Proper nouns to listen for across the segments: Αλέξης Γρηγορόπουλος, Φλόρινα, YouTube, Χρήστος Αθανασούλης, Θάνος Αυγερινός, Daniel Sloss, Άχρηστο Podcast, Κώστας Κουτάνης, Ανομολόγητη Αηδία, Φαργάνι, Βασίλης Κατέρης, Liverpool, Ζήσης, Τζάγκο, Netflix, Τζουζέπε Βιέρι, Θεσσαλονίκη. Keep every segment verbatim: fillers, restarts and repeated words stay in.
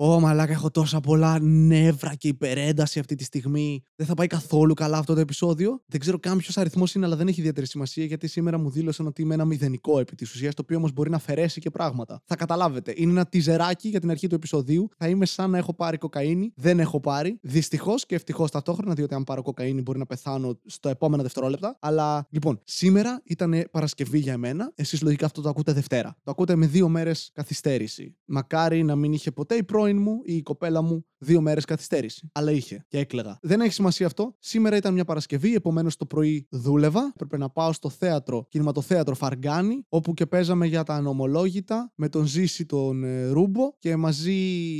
Ω, μαλάκα, έχω τόσα πολλά νεύρα και υπερένταση αυτή τη στιγμή. Δεν θα πάει καθόλου καλά αυτό το επεισόδιο. Δεν ξέρω καν ποιος αριθμός είναι, αλλά δεν έχει ιδιαίτερη σημασία, γιατί σήμερα μου δήλωσαν ότι είμαι ένα μηδενικό επί της ουσίας, το οποίο όμως μπορεί να αφαιρέσει και πράγματα. Θα καταλάβετε. Είναι ένα τιζεράκι για την αρχή του επεισοδίου. Θα είμαι σαν να έχω πάρει κοκαίνη. Δεν έχω πάρει. Δυστυχώς και ευτυχώς ταυτόχρονα, διότι αν πάρω κοκαίνη μπορεί να πεθάνω στα επόμενα δευτερόλεπτα. Αλλά λοιπόν, σήμερα ήταν Παρασκευή για εμένα. Εσείς λογικά αυτό το ακούτε Δευτέρα. Το ακούτε με δύο μέρες καθυστέρηση. Μακάρι να μην είχε ποτέ η πρώην μου ή η κοπέλα μου δύο μέρες καθυστέρηση. Αλλά είχε και έκλαιγα. Δεν έχει σημασία αυτό. Σήμερα ήταν μια Παρασκευή, επομένως το πρωί δούλευα. Πρέπει να πάω στο θέατρο, κινηματοθέατρο Φαργάνι, όπου και παίζαμε για τα Ανομολόγητα με τον Ζήση τον ε, Ρούμπο και μαζί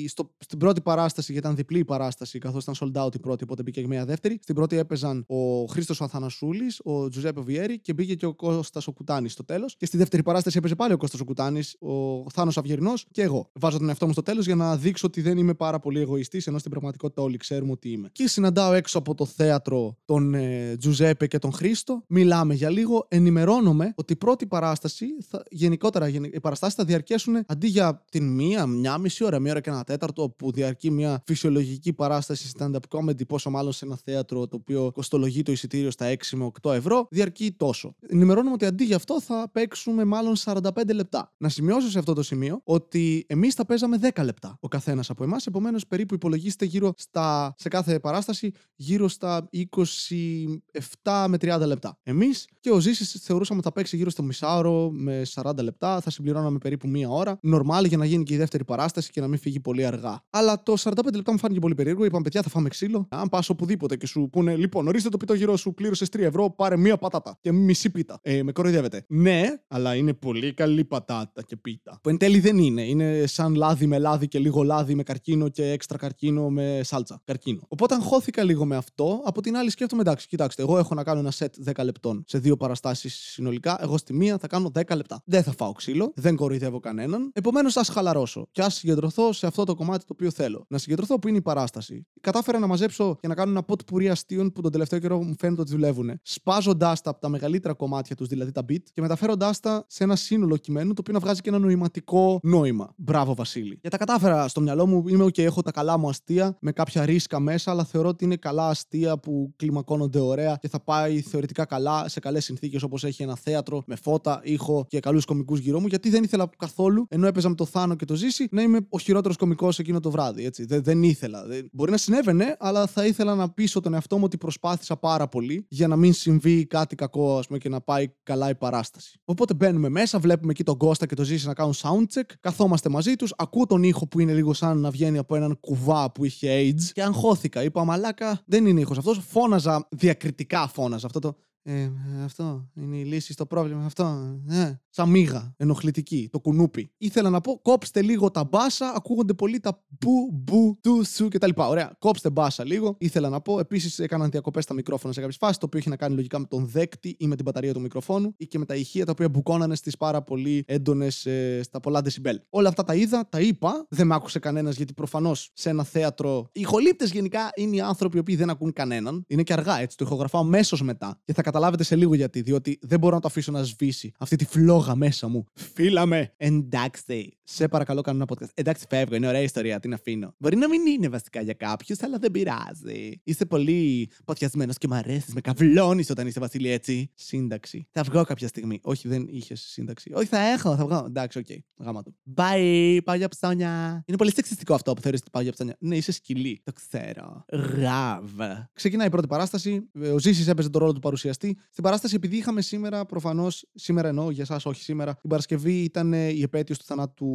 στο, στην πρώτη παράσταση, γιατί ήταν διπλή η παράσταση, καθώς ήταν sold out η πρώτη, οπότε μπήκε και μια δεύτερη. Στην πρώτη έπαιζαν ο Χρήστος ο Αθανασούλης, ο Τζουζέπε Βιέρι και μπήκε και ο Κώστας ο Κουτάνης στο τέλος. Και στη δεύτερη παράσταση έπαιζε πάλι ο Κώστας ο Κουτάνης, ο Θάνος Αυγερινός και εγώ. Βάζω τον εαυτό μου στο τέλος για να δείξω ότι δεν είμαι πάρα πολύ εγωιστής, ενώ στην πραγματικότητα όλοι ξέρουμε ότι είμαι. Και συναντάω έξω από το θέατρο τον ε, Τζουζέπε και τον Χρήστο, μιλάμε για λίγο, ενημερώνομαι ότι η πρώτη παράσταση, θα, γενικότερα οι παραστάσεις θα διαρκέσουν αντί για την μία, μία μισή ώρα, μία ώρα και ένα τέταρτο, που διαρκεί μια φυσιολογική παράσταση stand-up comedy, πόσο μάλλον σε ένα θέατρο το οποίο κοστολογεί το εισιτήριο στα έξι με οκτώ ευρώ, διαρκεί τόσο. Ενημερώνομαι ότι αντί γι' αυτό θα παίξουμε μάλλον σαράντα πέντε λεπτά. Να σημειώσω σε αυτό το σημείο ότι εμείς θα παίζαμε δέκα λεπτά. Ο ένας από εμάς, επομένως περίπου υπολογίστε γύρω στα, σε κάθε παράσταση γύρω στα είκοσι επτά με τριάντα λεπτά. Εμείς και ο Ζήσης θεωρούσαμε θα παίξει γύρω στο μισάωρο με σαράντα λεπτά, θα συμπληρώναμε περίπου μία ώρα, νορμάλ για να γίνει και η δεύτερη παράσταση και να μην φύγει πολύ αργά. Αλλά το σαράντα πέντε λεπτά μου φάνηκε πολύ περίεργο, είπαμε παιδιά θα φάμε ξύλο, αν πας οπουδήποτε και σου πούνε λοιπόν ορίστε το πιτό γύρω σου, πλήρωσες τρία ευρώ, πάρε μία πατάτα και μισή πίτα. Ε, με κοροϊδεύετε. Ναι, αλλά είναι πολύ καλή πατάτα και πίτα. Που εν τέλει δεν είναι, είναι σαν λάδι με λάδι και λίγο λάδι. Με καρκίνο και έξτρα καρκίνο με σάλτσα. Καρκίνο. Οπότε αγχώθηκα λίγο με αυτό. Από την άλλη, σκέφτομαι εντάξει, κοιτάξτε, εγώ έχω να κάνω ένα σετ δέκα λεπτών σε δύο παραστάσεις συνολικά. Εγώ στη μία θα κάνω δέκα λεπτά. Δεν θα φάω ξύλο, δεν κοροϊδεύω κανέναν. Επομένως, ας χαλαρώσω και ας συγκεντρωθώ σε αυτό το κομμάτι το οποίο θέλω. Να συγκεντρωθώ που είναι η παράσταση. Κατάφερα να μαζέψω και να κάνω ένα ποτ πουρί αστείων που τον τελευταίο καιρό μου φαίνεται ότι δουλεύουν. Σπάζοντάς τα από τα μεγαλύτερα κομμάτια τους, δηλαδή τα beat, και μεταφέροντάς τα σε ένα σύνολο κειμένου το οποίο να βγάζει και ένα νοηματικό νόημα. Μπράβο, Βασίλη. Και τα κατάφερα στο μυαλό μου, είμαι OK, έχω τα καλά μου αστεία με κάποια ρίσκα μέσα, αλλά θεωρώ ότι είναι καλά αστεία που κλιμακώνονται ωραία και θα πάει θεωρητικά καλά σε καλές συνθήκες όπως έχει ένα θέατρο με φώτα, ήχο και καλούς κομικούς γύρω μου. Γιατί δεν ήθελα καθόλου, ενώ έπαιζα με το Θάνο και το Ζήση, να είμαι ο χειρότερος κομικός εκείνο το βράδυ. Έτσι. Δεν, δεν ήθελα. Δεν... Μπορεί να συνέβαινε, αλλά θα ήθελα να πείσω τον εαυτό μου ότι προσπάθησα πάρα πολύ για να μην συμβεί κάτι κακό, ας πούμε, και να πάει καλά η παράσταση. Οπότε μπαίνουμε μέσα, βλέπουμε εκεί τον Κώστα και το Ζήση να κάνουν soundcheck, καθόμαστε μαζί τους, ακούω τον ήχο που είναι λίγο σαν να βγαίνει από έναν κουβά που είχε AIDS και αγχώθηκα. Είπα μαλάκα, δεν είναι ήχος αυτός. Φώναζα, διακριτικά φώναζα αυτό το Ε, αυτό είναι η λύση στο πρόβλημα. Αυτό. Ε. Σαν μίγα, ενοχλητική, το κουνούπι. Ήθελα να πω, κόψτε λίγο τα μπάσα, ακούγονται πολύ τα μπου, μπου, του, σου κτλ. Ωραία, κόψτε μπάσα λίγο. Ήθελα να πω, επίσης έκαναν διακοπές στα μικρόφωνα σε κάποιες φάσεις, το οποίο είχε να κάνει λογικά με τον δέκτη ή με την μπαταρία του μικροφώνου ή και με τα ηχεία τα οποία μπουκώνανε στις πάρα πολύ έντονες, ε, στα πολλά δεσιμπέλ. Όλα αυτά τα είδα, τα είπα, δεν μ' άκουσε κανένας γιατί προφανώς σε ένα θέατρο. Οι ηχολήπτες γενικά είναι οι άνθρωποι οι οποίοι δεν ακούν κανέναν. Είναι και αργά, έτσι, το ηχογραφάω αμέσως μετά. Και θα καταλάβετε σε λίγο γιατί, διότι δεν μπορώ να το αφήσω να σβήσει αυτή τη φλόγα μέσα μου. Φίλα με! Εντάξει, σε παρακαλώ, κάνω ένα podcast. Εντάξει, φεύγω, είναι ωραία ιστορία, την αφήνω. Μπορεί να μην είναι βασικά για κάποιους, αλλά δεν πειράζει. Είσαι πολύ παθιασμένος και μ' αρέσει, με καυλώνεις όταν είσαι Βασίλη, έτσι. Σύνταξη. Θα βγω κάποια στιγμή. Όχι, δεν είχε σύνταξη. Όχι, θα έχω, θα βγω. Εντάξει, οκ. Okay. Γάμα του. Bye, πάω για ψώνια. Είναι πολύ σεξιστικό αυτό που θεωρείς ότι πάω για ψώνια. Ναι, είσαι σκυλή. Το ξέρω. Γαβ. Ξεκινάει η πρώτη παράσταση. Ο Ζήσης έπαιζε τον ρόλο του παρουσιαστή. Στην παράσταση, επειδή είχαμε σήμερα, προφανώς, σήμερα εννοώ για εσάς, όχι σήμερα, την Παρασκευή ήταν η επέτειος του θανάτου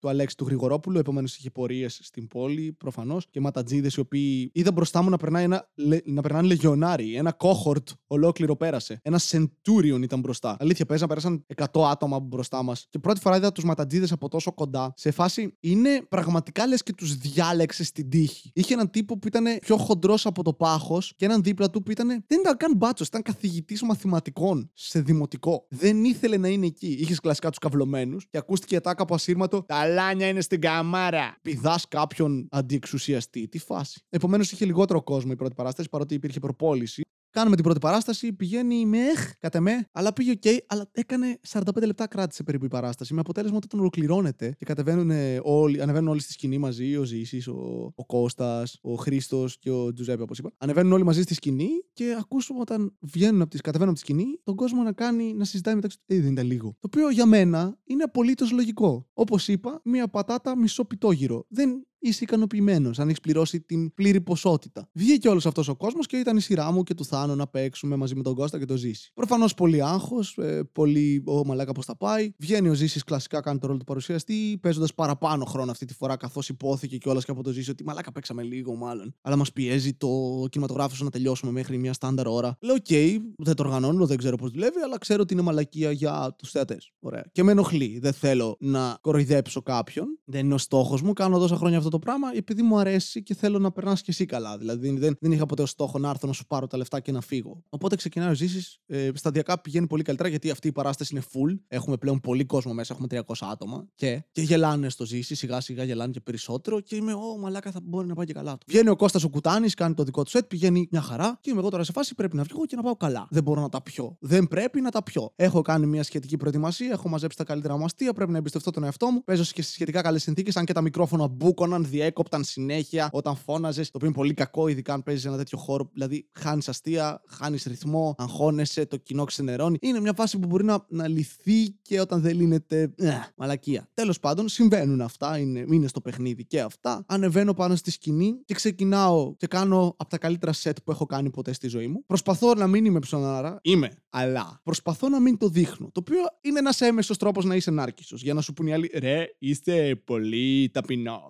του Αλέξη του Γρηγορόπουλου. Επομένως, είχε πορείες στην πόλη, προφανώς, και ματατζίδες οι οποίοι είδα μπροστά μου να περνάει ένα, να περνάνε λεγιονάρι. Ένα κόχορτ ολόκληρο πέρασε. Ένα σεντούριον ήταν μπροστά. Αλήθεια, παίζαν, πέρασαν εκατό άτομα μπροστά μας. Και πρώτη φορά είδα τους ματατζίδες από τόσο κοντά, σε φάση είναι πραγματικά λες και τους διάλεξε στην τύχη. Είχε έναν τύπο που ήταν πιο χοντρός από το πάχος και έναν δίπλα του που ήταν. Δεν ήταν καν μπάτσος, ήταν καθηγητής μαθηματικών σε δημοτικό. Δεν ήθελε να είναι εκεί. Είχες κλασικά τους καυλωμένους και ακούστηκε η ατάκα από ασύρματο. Τα λάνια είναι στην καμάρα. Πηδάς κάποιον αντιεξουσιαστή. Τι φάση. Επομένως είχε λιγότερο κόσμο η πρώτη παράσταση παρότι υπήρχε προπόληση. Κάνουμε την πρώτη παράσταση, πηγαίνει με εχ, κατά με, αλλά πήγε οκ, okay, αλλά έκανε σαράντα πέντε λεπτά κράτησε περίπου η παράσταση. Με αποτέλεσμα όταν ολοκληρώνεται και κατεβαίνουν όλοι, ανεβαίνουν όλοι στη σκηνή μαζί, ο Ζήσης, ο, ο Κώστας, ο Χρήστος και ο Τζουζέπε, όπως είπα. Ανεβαίνουν όλοι μαζί στη σκηνή και ακούσουμε όταν βγαίνουν από τη, κατεβαίνουν από τη σκηνή, τον κόσμο να κάνει, να συζητάει μεταξύ του. Ε, δεν ήταν λίγο. Το οποίο για μένα είναι απολύτως λογικό. Όπως είπα, μία πατάτα, μισό πιτόγυρο. Δεν. Είσαι ικανοποιημένος, αν έχεις πληρώσει την πλήρη ποσότητα. Βγήκε όλος αυτός ο κόσμος και ήταν η σειρά μου και του Θάνο να παίξουμε μαζί με τον Κώστα και τον Ζήση. Προφανώς πολύ άγχος, ε, πολύ ο μαλάκα πώς θα πάει. Βγαίνει ο Ζήσης κλασικά, κάνει το ρόλο του παρουσιαστή, παίζοντας παραπάνω χρόνο αυτή τη φορά, καθώς υπόθηκε κιόλας και από τον Ζήση ότι μαλάκα παίξαμε λίγο μάλλον. Αλλά μας πιέζει το κινηματογράφος να τελειώσουμε μέχρι μια στάνταρ ώρα. Λέω, οκ, okay, δεν το οργανώνω, δεν ξέρω πώς δουλεύει, αλλά ξέρω ότι είναι μαλακία για τους θεατές. Ωραία. Και με ενοχλεί. Δεν θέλω να κοροϊδέψω κάποιον. Δεν είναι ο στόχος μου. Κάνω τόσα χρόνια αυτό το πράγμα, επειδή μου αρέσει και θέλω να περνάς και εσύ καλά. Δηλαδή, δεν, δεν είχα ποτέ ως στόχο να έρθω να σου πάρω τα λεφτά και να φύγω. Οπότε ξεκινάει ο Ζήσης. Ε, σταδιακά πηγαίνει πολύ καλύτερα, γιατί αυτή η παράσταση είναι full. Έχουμε πλέον πολύ κόσμο μέσα, έχουμε τριακόσια άτομα. Και, και γελάνε στο Ζήση, σιγά-σιγά γελάνε και περισσότερο. Και είμαι, Ω, μαλάκα, θα μπορεί να πάει και καλά του. Βγαίνει ο Κώστας ο Κουτάνης, κάνει το δικό του σετ, πηγαίνει μια χαρά. Και είμαι εγώ τώρα σε φάση, πρέπει να βγω και να πάω καλά. Δεν μπορώ να τα πιω. Δεν πρέπει να τα πιω. Έχω κάνει μια σχετική προετοιμασία, έχω μαζέψει τα καλύτερα μου αστεία, πρέπει να εμπιστευτώ τον εαυτό μου. Παίζω και σε σχετικά καλές συνθήκες, αν και τα μικρόφωνα μπούκονα. Αν διέκοπταν συνέχεια όταν φώναζες, το οποίο είναι πολύ κακό, ειδικά αν παίζεις ένα τέτοιο χώρο. Δηλαδή, χάνεις αστεία, χάνεις ρυθμό, αγχώνεσαι, το κοινό ξενερώνει. Είναι μια φάση που μπορεί να, να λυθεί και όταν δεν λύνεται. Ναι, μαλακία. Τέλος πάντων, συμβαίνουν αυτά, είναι, είναι στο παιχνίδι και αυτά. Ανεβαίνω πάνω στη σκηνή και ξεκινάω και κάνω από τα καλύτερα σετ που έχω κάνει ποτέ στη ζωή μου. Προσπαθώ να μην είμαι ψωνάρα. Είμαι, αλλά προσπαθώ να μην το δείχνω. Το οποίο είναι ένας έμεσος τρόπος να είσαι νάρκισσος. Για να σου πούνε οι άλλοι, ρε, είστε πολύ ταπεινός.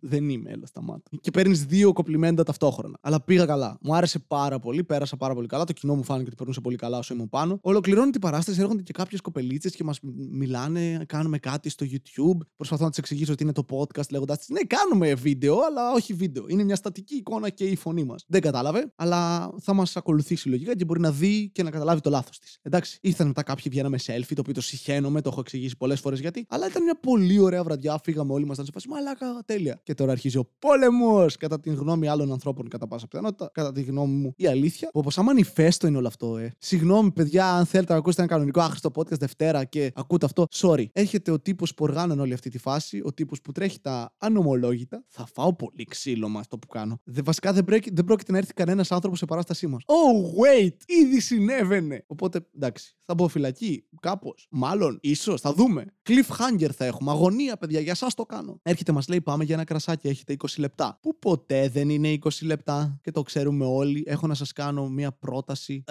Δεν είμαι, έλα σταμάτα. Και παίρνεις δύο κοπλιμέντα ταυτόχρονα. Αλλά πήγα καλά. Μου άρεσε πάρα πολύ, πέρασα πάρα πολύ καλά. Το κοινό μου φάνηκε ότι περνούσε πολύ καλά όσο ήμουν πάνω. Ολοκληρώνει την παράσταση, έρχονται και κάποιες κοπελίτσες και μας μιλάνε, κάνουμε κάτι στο YouTube. Προσπαθώ να τις εξηγήσω ότι είναι το podcast, λέγοντας τις, ναι, κάνουμε βίντεο, αλλά όχι βίντεο. Είναι μια στατική εικόνα και η φωνή μας. Δεν κατάλαβε, αλλά θα μας ακολουθήσει λογικά και μπορεί να δει και να καταλάβει το λάθος της. Εντάξει, ήρθαν μετά κάποιοι, βγαίναμε selfie, το οποίο το συχαίνομαι, το έχω εξηγήσει πολλές φορές γιατί. Αλλά ήταν μια πολύ ωραία βραδιά, φύγαμε όλοι μας, ήταν σε φάση. Μαλάκα, τέλεια. Και τώρα αρχίζει ο πόλεμος, κατά την γνώμη άλλων ανθρώπων, κατά πάσα πιθανότητα, κατά τη γνώμη μου, η αλήθεια. Όπως σαν μανιφέστο είναι όλο αυτό, ε. Συγγνώμη, παιδιά, αν θέλετε να ακούσετε ένα κανονικό άχρηστο podcast Δευτέρα και ακούτε αυτό, sorry. Έχετε ο τύπος που οργάνωνε όλη αυτή τη φάση, ο τύπος που τρέχει τα ανομολόγητα. Θα φάω πολύ ξύλο με αυτό που κάνω. Δε, βασικά δεν, πρέ, δεν πρόκειται να έρθει κανένας άνθρωπος σε παράστασή μας. Oh, wait, ήδη συνέβαινε. Οπότε, εντάξει, θα μπω φυλακή κάπως. Μάλλον, ίσως, θα δούμε. Cliffhanger θα έχουμε. Αγωνία, παιδιά, για σας το κάνω. Έρχεται, μας λέει, πάμε για ένα κρασάκι. Έχετε είκοσι λεπτά. Που ποτέ δεν είναι είκοσι λεπτά. Και το ξέρουμε όλοι. Έχω να σας κάνω μια πρόταση.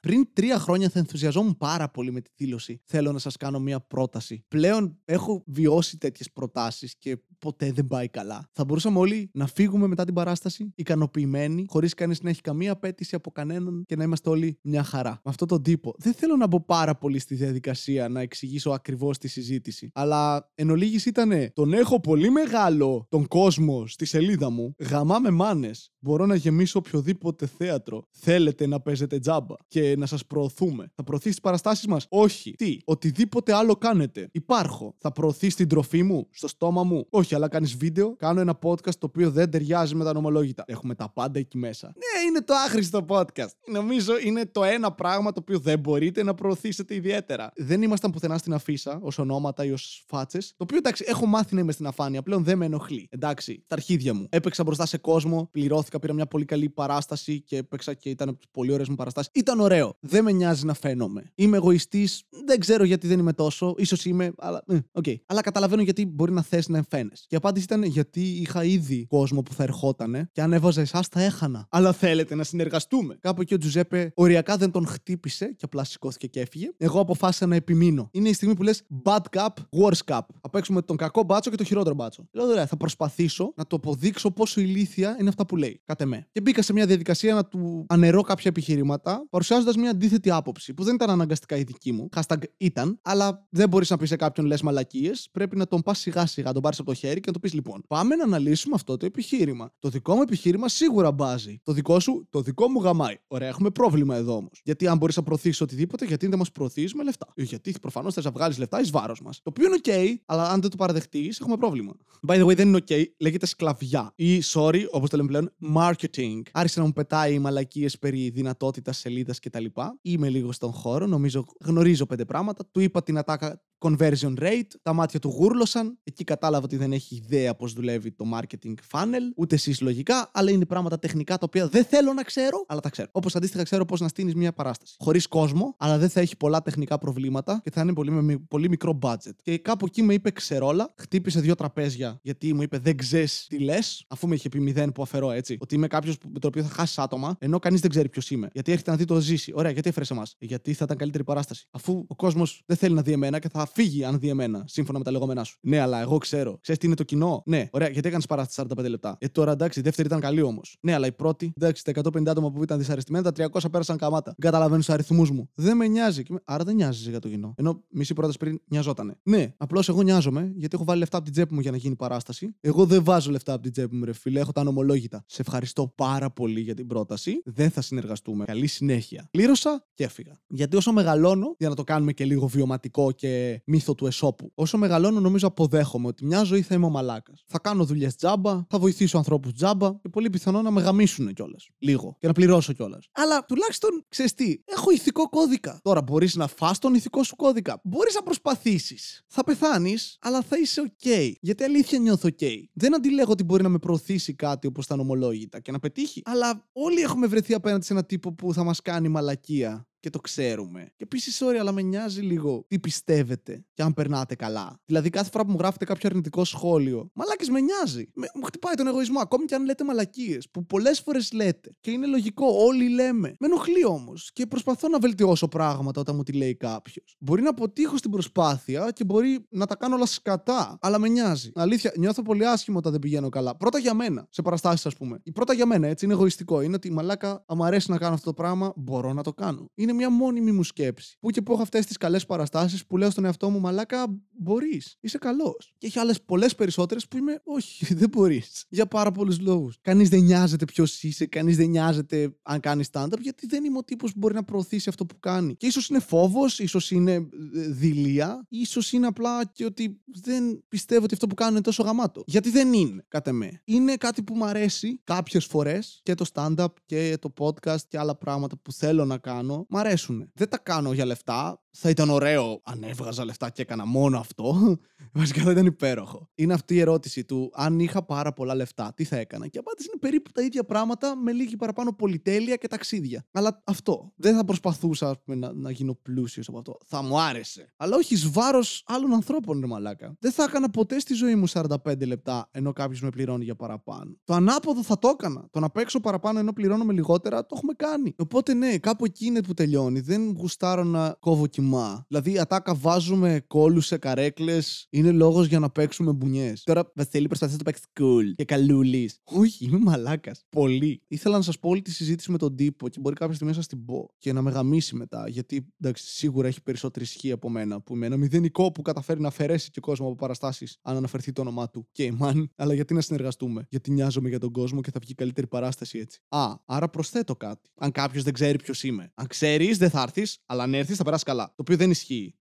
Πριν τρία χρόνια θα ενθουσιαζόμουν πάρα πολύ με τη δήλωση. Θέλω να σας κάνω μια πρόταση. Πλέον έχω βιώσει τέτοιες προτάσεις και ποτέ δεν πάει καλά. Θα μπορούσαμε όλοι να φύγουμε μετά την παράσταση, ικανοποιημένοι, χωρίς κανείς να έχει καμία απέτηση από κανέναν και να είμαστε όλοι μια χαρά. Με αυτόν τον τύπο. Δεν θέλω να μπω πάρα πολύ στη διαδικασία να εξηγήσω ακριβώς τη συζήτηση. Αλλά εν ολίγης ήτανε, τον έχω πολύ μεγάλο τον κόσμο στη σελίδα μου. Γαμάμε μάνες. Μπορώ να γεμίσω οποιοδήποτε θέατρο. Θέλετε να παίζετε τζάμπα. Και να σας προωθούμε. Θα προωθείς τις παραστάσεις μας? Όχι. Τι? Οτιδήποτε άλλο κάνετε. Υπάρχω. Θα προωθείς την τροφή μου? Στο στόμα μου? Όχι, αλλά κάνεις βίντεο. Κάνω ένα podcast το οποίο δεν ταιριάζει με τα ανομολόγητα. Έχουμε τα πάντα εκεί μέσα. Ναι, είναι το άχρηστο podcast. Νομίζω είναι το ένα πράγμα το οποίο δεν μπορείτε να προωθήσετε ιδιαίτερα. Δεν ήμασταν πουθενά στην αφίσα ως ονόματα ή ως φάτσες. Το οποίο εντάξει, έχω μάθει να είμαι στην αφάνεια. Πλέον δεν με ενοχλεί. Εντάξει, τα αρχίδια μου. Έπαιξα μπροστά σε κόσμο, πληρώθηκα, πήρα μια πολύ καλή παράσταση και έπαιξα και ήταν από τις πολύ ωραίες μου παραστάσεις. Ήταν ωραίο. Δεν με νοιάζει να φαίνομαι. Είμαι εγωιστής. Δεν ξέρω γιατί δεν είμαι τόσο. Ίσως είμαι, αλλά. Οκ. Okay. Αλλά καταλαβαίνω γιατί μπορεί να θες να εμφαίνεσαι. Και η απάντηση ήταν γιατί είχα ήδη κόσμο που θα ερχότανε και αν έβαζα εσάς θα έχανα. Αλλά θέλετε να συνεργαστούμε. Κάπου εκεί ο Τζουζέπε οριακά δεν τον χτύπησε και απλά σηκώθηκε και έφυγε. Εγώ αποφάσισα να επιμείνω. Είναι η στιγμή που λες bad cup, worse cup. Θα παίξουμε τον κακό μπάτσο και το χειρότερο μπάτσο. Λέω τώρα, θα προσπαθήσω να το αποδείξω πόσο ηλίθια είναι αυτά που λέει. Κάτε με. Και μπήκα σε μια διαδικασία να του αναιρώ κάποια επιχειρήματα, παρουσιάζοντα εκφράζοντας μια αντίθετη άποψη που δεν ήταν αναγκαστικά η δική μου. Hashtag ήταν, αλλά δεν μπορείς να πεις σε κάποιον λες μαλακίες. Πρέπει να τον πας σιγά-σιγά, να τον πάρεις από το χέρι και να του πεις: λοιπόν, πάμε να αναλύσουμε αυτό το επιχείρημα. Το δικό μου επιχείρημα σίγουρα μπάζει. Το δικό σου, το δικό μου γαμάει. Ωραία, έχουμε πρόβλημα εδώ όμως. Γιατί αν μπορείς να προωθήσεις οτιδήποτε, γιατί δεν μας προωθείς με λεφτά. Γιατί προφανώς θες να βγάλεις λεφτά εις βάρος μας. Το οποίο είναι OK, αλλά αν δεν το παραδεχτείς, έχουμε πρόβλημα. By the way, δεν είναι OK, λέγεται σκλαβιά. Ή, sorry, όπως το λέμε πλέον, marketing. Άρχισε να μου πετάει μαλακίες περί δυνατότητας σελίδας κτλ. Είμαι λίγο στον χώρο, νομίζω γνωρίζω πέντε πράγματα. Του είπα την ατάκα conversion rate, τα μάτια του γούρλωσαν. Εκεί κατάλαβα ότι δεν έχει ιδέα πώς δουλεύει το marketing funnel, ούτε εσείς λογικά, αλλά είναι πράγματα τεχνικά τα οποία δεν θέλω να ξέρω, αλλά τα ξέρω. Όπως αντίστοιχα ξέρω πώς να στείνεις μια παράσταση. Χωρίς κόσμο, αλλά δεν θα έχει πολλά τεχνικά προβλήματα και θα είναι πολύ, με πολύ μικρό budget. Και κάπου εκεί με είπε ξερόλα, χτύπησε δύο τραπέζια γιατί μου είπε δεν ξέρεις τι λες, αφού με είχε πει μηδέν που αφαιρώ έτσι, ότι είμαι κάποιος με τον οποίο θα χάσει άτομα, ενώ κανείς δεν ξέρει ποιος είμαι. Γιατί έρχεται να δει το Ζήση. Ωραία, γιατί έφερε σε εμάς. Γιατί θα ήταν καλύτερη παράσταση. Αφού ο κόσμος δεν θέλει να δει εμένα και θα φύγει αν δει εμένα, σύμφωνα με τα λεγόμενά σου. Ναι, αλλά εγώ ξέρω. Ξέρεις τι είναι το κοινό. Ναι, ωραία, γιατί έκανες παράσταση σαράντα πέντε λεπτά. Ε, τώρα εντάξει, η δεύτερη ήταν καλή όμως. Ναι, αλλά η πρώτη, εντάξει, τα εκατόν πενήντα άτομα που ήταν δυσαρεστημένα, τα τριακόσια πέρασαν καμάτα. Καταλαβαίνω τους αριθμούς μου. Δεν με νοιάζει. Άρα δεν νοιάζεσαι για το κοινό. Ενώ μισή πρόταση πριν νοιαζότανε. Ναι, απλώς εγώ νοιάζομαι γιατί έχω βάλει λεφτά από την τσέπη μου για να γίνει παράσταση. Εγώ δεν βάζω λεφτά από την τσέπη μου, ρε φίλε, έχω τα ανομολόγητα. Σε ευχαριστώ πάρα πολύ για την πρόταση. Δεν θα συνεργαστούμε. Καλή συνέχεια. Πλήρωσα και έφυγα. Γιατί όσο μεγαλώνω, για να το κάνουμε και λίγο βιωματικό και μύθο του Εσώπου. Όσο μεγαλώνω, νομίζω αποδέχομαι ότι μια ζωή θα είμαι ο μαλάκας. Θα κάνω δουλειές τζάμπα, θα βοηθήσω ανθρώπους τζάμπα και πολύ πιθανό να με γαμίσουν κιόλας. Λίγο. Και να πληρώσω κιόλας. Αλλά τουλάχιστον ξέρεις τι, έχω ηθικό κώδικα. Τώρα μπορείς να φας τον ηθικό σου κώδικα. Μπορείς να προσπαθήσεις. Θα πεθάνεις, αλλά θα είσαι OK. Γιατί αλήθεια νιώθω OK. Δεν αντιλέγω ότι μπορεί να με προωθήσει κάτι όπως τα ανομολόγητα και να πετύχει. Αλλά όλοι έχουμε βρεθεί απέναντι σε ένα τύπο που θα μας κάνει μαλακία. Και το ξέρουμε. Και επίσης, sorry, αλλά με νοιάζει λίγο τι πιστεύετε και αν περνάτε καλά. Δηλαδή, κάθε φορά που μου γράφετε κάποιο αρνητικό σχόλιο, μαλάκες με νοιάζει. Με, μου χτυπάει τον εγωισμό. Ακόμη και αν λέτε μαλακίες, που πολλές φορές λέτε. Και είναι λογικό, όλοι λέμε. Με ενοχλεί όμως. Και προσπαθώ να βελτιώσω πράγματα όταν μου τη λέει κάποιος. Μπορεί να αποτύχω στην προσπάθεια και μπορεί να τα κάνω όλα σκατά. Αλλά με νοιάζει. Αλήθεια, νιώθω πολύ άσχημα όταν δεν πηγαίνω καλά. Πρώτα για μένα, σε παραστάσεις, ας πούμε. Η πρώτα για μένα, έτσι, είναι εγωιστικό. Είναι ότι μαλάκα, αν μου αρέσει να κάνω αυτό το πράγμα, μπορώ να το κάνω. Είναι μια μόνιμη μου σκέψη. Που και που έχω αυτές τις καλές παραστάσεις που λέω στον εαυτό μου: μαλάκα, μπορείς, είσαι καλός. Και έχει άλλες πολλές περισσότερες που είμαι: όχι, δεν μπορείς. Για πάρα πολλούς λόγους. Κανείς δεν νοιάζεται ποιος είσαι, κανείς δεν νοιάζεται αν κάνεις stand-up, γιατί δεν είμαι ο τύπος που μπορεί να προωθήσει αυτό που κάνει. Και ίσως είναι φόβος, ίσως είναι δειλία, ίσως είναι απλά και ότι δεν πιστεύω ότι αυτό που κάνω είναι τόσο γαμάτο. Γιατί δεν είναι, κατά με. Είναι κάτι που μου αρέσει κάποιες φορές και το stand-up και το podcast και άλλα πράγματα που θέλω να κάνω. Μ' αρέσουν. Δεν τα κάνω για λεφτά. Θα ήταν ωραίο αν έβγαζα λεφτά και έκανα μόνο αυτό. Βασικά θα ήταν υπέροχο. Είναι αυτή η ερώτηση του: αν είχα πάρα πολλά λεφτά, τι θα έκανα. Και η απάντηση είναι περίπου τα ίδια πράγματα με λίγη παραπάνω πολυτέλεια και ταξίδια. Αλλά αυτό. Δεν θα προσπαθούσα, ας πούμε, να, να γίνω πλούσιος από αυτό. Θα μου άρεσε. Αλλά όχι εις βάρος άλλων ανθρώπων, ρε μαλάκα. Δεν θα έκανα ποτέ στη ζωή μου σαράντα πέντε λεπτά ενώ κάποιος με πληρώνει για παραπάνω. Το ανάποδο θα το έκανα. Το να παίξω παραπάνω ενώ πληρώνω με λιγότερα, το έχουμε κάνει. Οπότε ναι, κάπου εκεί είναι που τελειώνει. Δεν γουστάρω να κόβω κοιμά. Δηλαδή, ατάκα βάζουμε κόλους σε καρέκλες, είναι λόγος για να παίξουμε μπουνιές. Τώρα, Βασίλη, προσπαθεί να το παίξει cool και καλούλη. Όχι, είμαι μαλάκας. Πολύ. Ήθελα να σας πω όλη τη συζήτηση με τον τύπο και μπορεί κάποια στιγμή να σας την πω και να με γαμίσει μετά. Γιατί εντάξει, σίγουρα έχει περισσότερη ισχύ από μένα που είμαι ένα μηδενικό που καταφέρει να αφαιρέσει και κόσμο από παραστάσεις αν αναφερθεί το όνομά του. Και εμάν, αλλά γιατί να συνεργαστούμε. Γιατί νοιάζομαι για τον κόσμο και θα βγει καλύτερη παράσταση έτσι. Α, άρα προσθέτω κάτι. Αν κάποιος δεν ξέρει ποιος είμαι. Αν ξέρεις, δεν θα έρθεις, αλλά αν έρθεις θα περάσεις καλά. Το οποίο δεν ισχύει.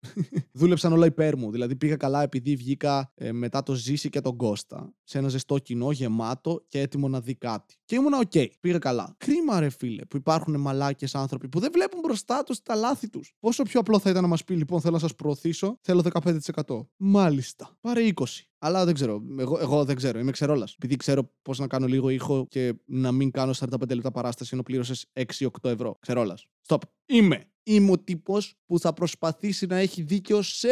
Δούλεψαν όλα υπέρ μου. Δηλαδή πήγα καλά επειδή βγήκα ε, μετά το Ζήση και τον Κώστα. Σε ένα ζεστό κοινό, γεμάτο και έτοιμο να δει κάτι. Και ήμουνα οκ. Okay. Πήγα καλά. Κρίμα, ρε φίλε, που υπάρχουν μαλάκες άνθρωποι που δεν βλέπουν μπροστά τους τα λάθη τους. Πόσο πιο απλό θα ήταν να μας πει: λοιπόν, θέλω να σας προωθήσω, θέλω δεκαπέντε τοις εκατό. Μάλιστα. Πάρε είκοσι τοις εκατό. Αλλά δεν ξέρω. Εγώ, εγώ δεν ξέρω. Είμαι ξερόλας. Επειδή ξέρω πώς να κάνω λίγο ήχο και να μην κάνω σαράντα πέντε λεπτά παράσταση ενώ πλήρωσες έξι με οκτώ ευρώ. Ξερόλας. Stop. Είμαι. Είμαι ο τύπος που θα προσπαθήσει να έχει δίκιο σε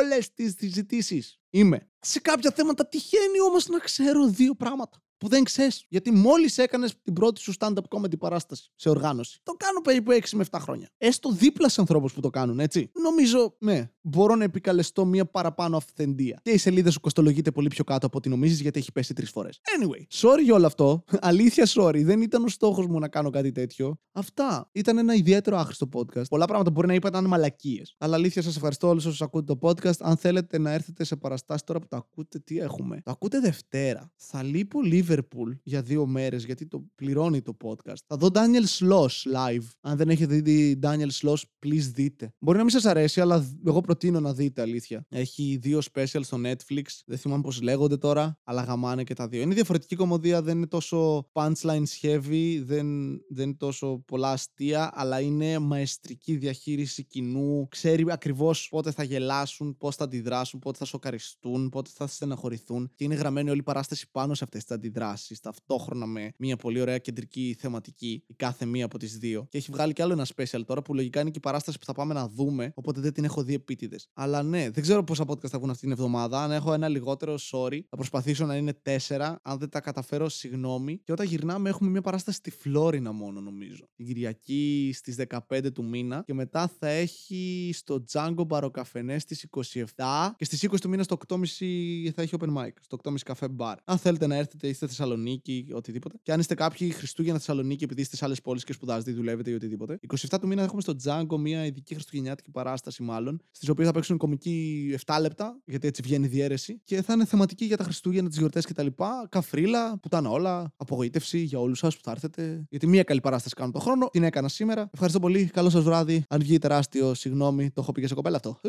όλες τις συζητήσεις. Είμαι. Σε κάποια θέματα τυχαίνει όμως να ξέρω δύο πράγματα που δεν ξέρεις. Γιατί μόλις έκανες την πρώτη σου stand-up comedy παράσταση σε οργάνωση. Το κάνω περίπου έξι με επτά χρόνια. Έστω δίπλα σε ανθρώπους που το κάνουν, έτσι. Νομίζω, ναι, μπορώ να επικαλεστώ μία παραπάνω αυθεντία. Και η σελίδα σου κοστολογείται πολύ πιο κάτω από ό,τι νομίζεις, γιατί έχει πέσει τρεις φορές. Anyway, sorry για όλο αυτό. Αλήθεια, sorry. Δεν ήταν ο στόχος μου να κάνω κάτι τέτοιο. Αυτά. Ήταν ένα ιδιαίτερο άχρηστο podcast. Πολλά πράγματα μπορεί να είπα ήταν μαλακίες. Αλλά αλήθεια, σας ευχαριστώ όλους όσους ακούτε το podcast. Αν θέλετε να έρθετε σε παραστάσεις τώρα που τα ακούτε, τι έχουμε. Τα ακούτε Δευτέρα. Θα λείπω Liverpool για δύο μέρες, γιατί το πληρώνει το podcast. Θα δω Daniel Sloss live. Αν δεν έχετε δει Daniel Sloss, please δείτε. Μπορεί να μην σας αρέσει, αλλά εγώ προτείνω να δείτε, αλήθεια. Έχει δύο specials στο Netflix. Δεν θυμάμαι πώς λέγονται τώρα, αλλά γαμάνε και τα δύο. Είναι διαφορετική κομμωδία, δεν είναι τόσο punchline heavy, δεν, δεν είναι τόσο πολλά αστεία, αλλά είναι μαεστρική διαχείριση κοινού. Ξέρει ακριβώς πότε θα γελάσουν, πώς θα αντιδράσουν, πότε θα σοκαριστούν, πότε θα στεναχωρηθούν. Και είναι γραμμένη όλη η παράσταση πάνω σε αυτές τις αντιδράσεις, ταυτόχρονα με μια πολύ ωραία κεντρική θεματική, η κάθε μία από τις δύο. Και έχει βγάλει κι άλλο ένα special τώρα που λογικά είναι και η παράσταση που θα πάμε να δούμε, οπότε δεν την έχω δει επίτηδες. Αλλά ναι, δεν ξέρω πόσα podcast θα βγουν αυτή την εβδομάδα. Αν έχω ένα λιγότερο, sorry. Θα προσπαθήσω να είναι τέσσερα. Αν δεν τα καταφέρω, συγγνώμη. Και όταν γυρνάμε, έχουμε μια παράσταση στη Φλόρινα μόνο, νομίζω. Την Κυριακή στις δεκαπέντε του μήνα. Και μετά θα έχει στο Τζάγκο μπαροκαφενέ στις είκοσι επτά. Και στις είκοσι του μήνα στο οκτώ και τριάντα θα έχει open mic. Στο οκτώ και τριάντα καφέ μπαρ. Αν θέλετε να έρθετε, είστε Θεσσαλονίκη, οτιδήποτε. Και αν είστε κάποιοι Χριστούγεννα Θεσσαλονίκη, επειδή είστε σε άλλες πόλεις και σπουδάζετε, δουλεύετε ή οτιδήποτε. εικοστή εβδόμη του μήνα έχουμε στο Τζάγκο μια ειδική χριστουγεννιάτικη παράσταση, μάλλον, στις οποίες θα παίξουν κομικοί επτά λεπτά, γιατί έτσι βγαίνει η διαίρεση. Και θα είναι θεματική για τα Χριστούγεννα, τις γιορτές κτλ. Καφρίλα, πουτάνα όλα, απογοήτευση για όλους σας που θα έρθετε. Γιατί μια καλή παράσταση κάνω το χρόνο, την έκανα σήμερα. Ευχαριστώ πολύ, καλό σας βράδυ. Αν βγει τεράστιο, συγγνώμη, το έχω πει και σε κοπέλα αυτό.